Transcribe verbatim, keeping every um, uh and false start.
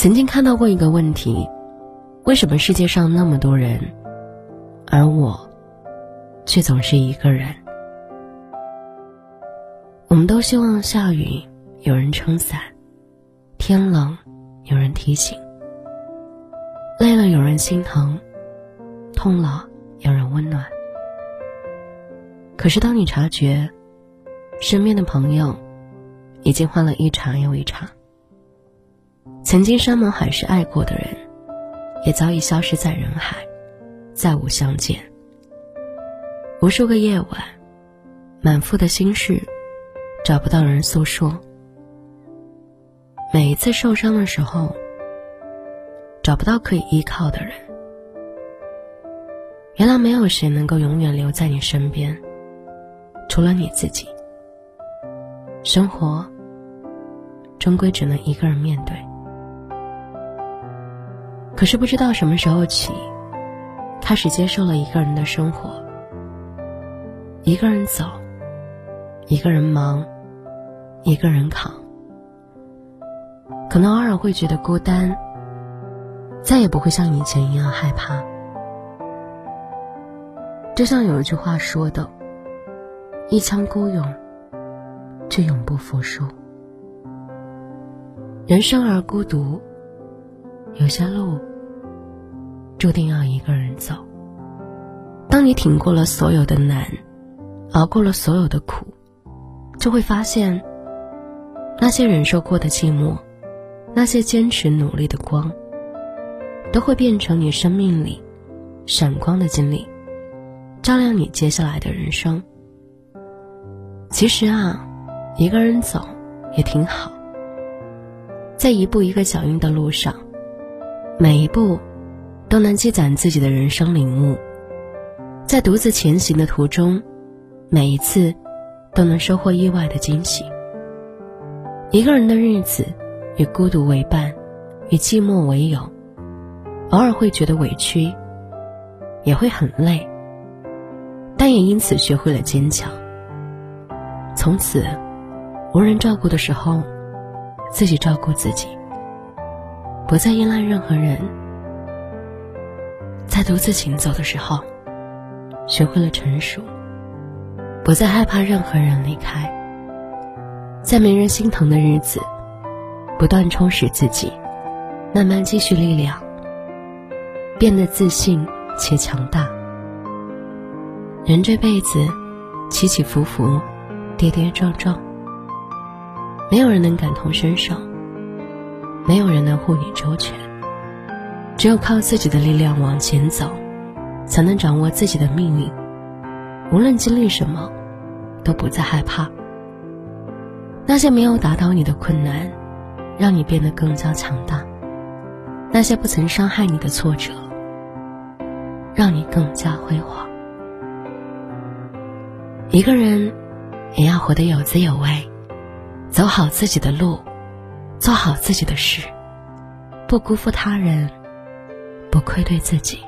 曾经看到过一个问题，为什么世界上那么多人，而我却总是一个人？我们都希望下雨有人撑伞，天冷有人提醒，累了有人心疼，痛了有人温暖。可是当你察觉身边的朋友已经换了一场又一场，曾经山盟海誓爱过的人也早已消失在人海，再无相见。无数个夜晚，满腹的心事找不到人诉说，每一次受伤的时候找不到可以依靠的人。原来没有谁能够永远留在你身边，除了你自己。生活终归只能一个人面对。可是不知道什么时候起，开始接受了一个人的生活，一个人走，一个人忙，一个人扛。可能偶尔会觉得孤单，再也不会像以前一样害怕。就像有一句话说的，一腔孤勇，却永不服输。人生而孤独，有些路注定要一个人走。当你挺过了所有的难，熬过了所有的苦，就会发现那些忍受过的寂寞，那些坚持努力的光，都会变成你生命里闪光的经历，照亮你接下来的人生。其实啊，一个人走也挺好，在一步一个脚印的路上，每一步都能积攒自己的人生领悟，在独自前行的途中，每一次都能收获意外的惊喜。一个人的日子，与孤独为伴，与寂寞为友，偶尔会觉得委屈，也会很累，但也因此学会了坚强。从此无人照顾的时候，自己照顾自己，不再依赖任何人。在独自行走的时候，学会了成熟，不再害怕任何人离开。在没人心疼的日子，不断充实自己，慢慢积蓄力量，变得自信且强大。人这辈子起起伏伏，跌跌撞撞，没有人能感同身受，没有人能护你周全，只有靠自己的力量往前走，才能掌握自己的命运。无论经历什么，都不再害怕。那些没有打倒你的困难，让你变得更加强大；那些不曾伤害你的挫折，让你更加辉煌。一个人也要活得有滋有味，走好自己的路，做好自己的事，不辜负他人，不愧对自己。